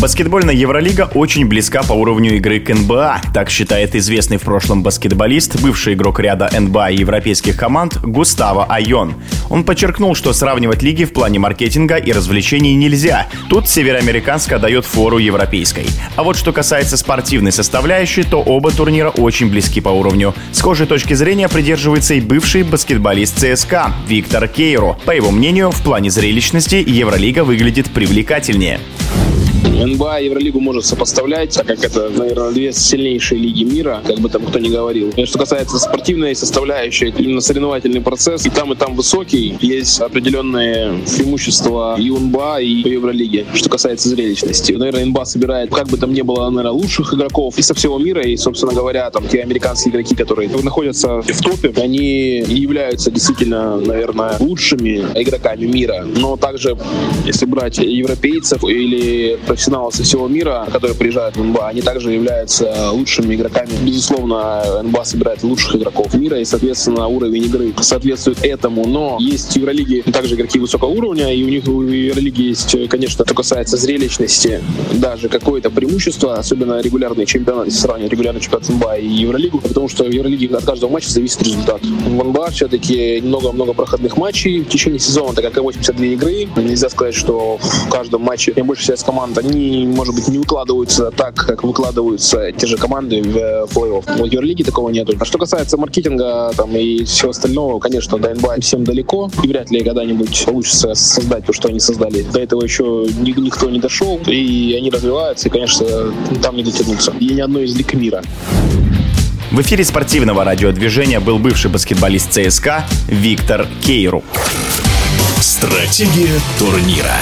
Баскетбольная Евролига очень близка по уровню игры к НБА, так считает известный в прошлом баскетболист, бывший игрок ряда НБА и европейских команд Густаво Айон. Он подчеркнул, что сравнивать лиги в плане маркетинга и развлечений нельзя. Тут североамериканская дает фору европейской. А вот что касается спортивной составляющей, то оба турнира очень близки по уровню. Схожей точки зрения придерживается и бывший баскетболист ЦСКА Виктор Кейру. По его мнению, в плане зрелищности Евролига выглядит привлекательнее. НБА Евролигу может сопоставлять, так как это, наверное, две сильнейшие лиги мира, как бы там кто ни говорил. И что касается спортивной составляющей, именно соревновательный процесс, и там высокий, есть определенные преимущества и у НБА, и у Евролиги, что касается зрелищности. Наверное, НБА собирает, как бы там ни было, наверное, лучших игроков и со всего мира, и, собственно говоря, там те американские игроки, которые находятся в топе, они являются действительно, наверное, лучшими игроками мира. Но также, если брать европейцев или профессионалов со всего мира, которые приезжают в НБА, они также являются лучшими игроками. Безусловно, НБА собирает лучших игроков мира, и, соответственно, уровень игры соответствует этому. Но есть в Евролиге также игроки высокого уровня, и у них в Евролиге есть, конечно, что касается зрелищности, даже какое-то преимущество, особенно регулярный чемпионат, если сравнивать регулярный чемпионат НБА и Евролигу, потому что в Евролиге от каждого матча зависит результат. В НБА все-таки много-много проходных матчей в течение сезона, так как 82 игры. Нельзя сказать, что в каждом матче больше часть команд они, может быть, не выкладываются так, как выкладываются те же команды в плей-офф. В Евролиге такого нету. А что касается маркетинга там, и всего остального, конечно, до НБА всем далеко. И вряд ли когда-нибудь получится создать то, что они создали. До этого еще никто не дошел. И они развиваются, и, конечно, там не дотянуться. И ни одной из лиг мира. В эфире спортивного радиодвижения был бывший баскетболист ЦСКА Виктор Кейру. Стратегия турнира.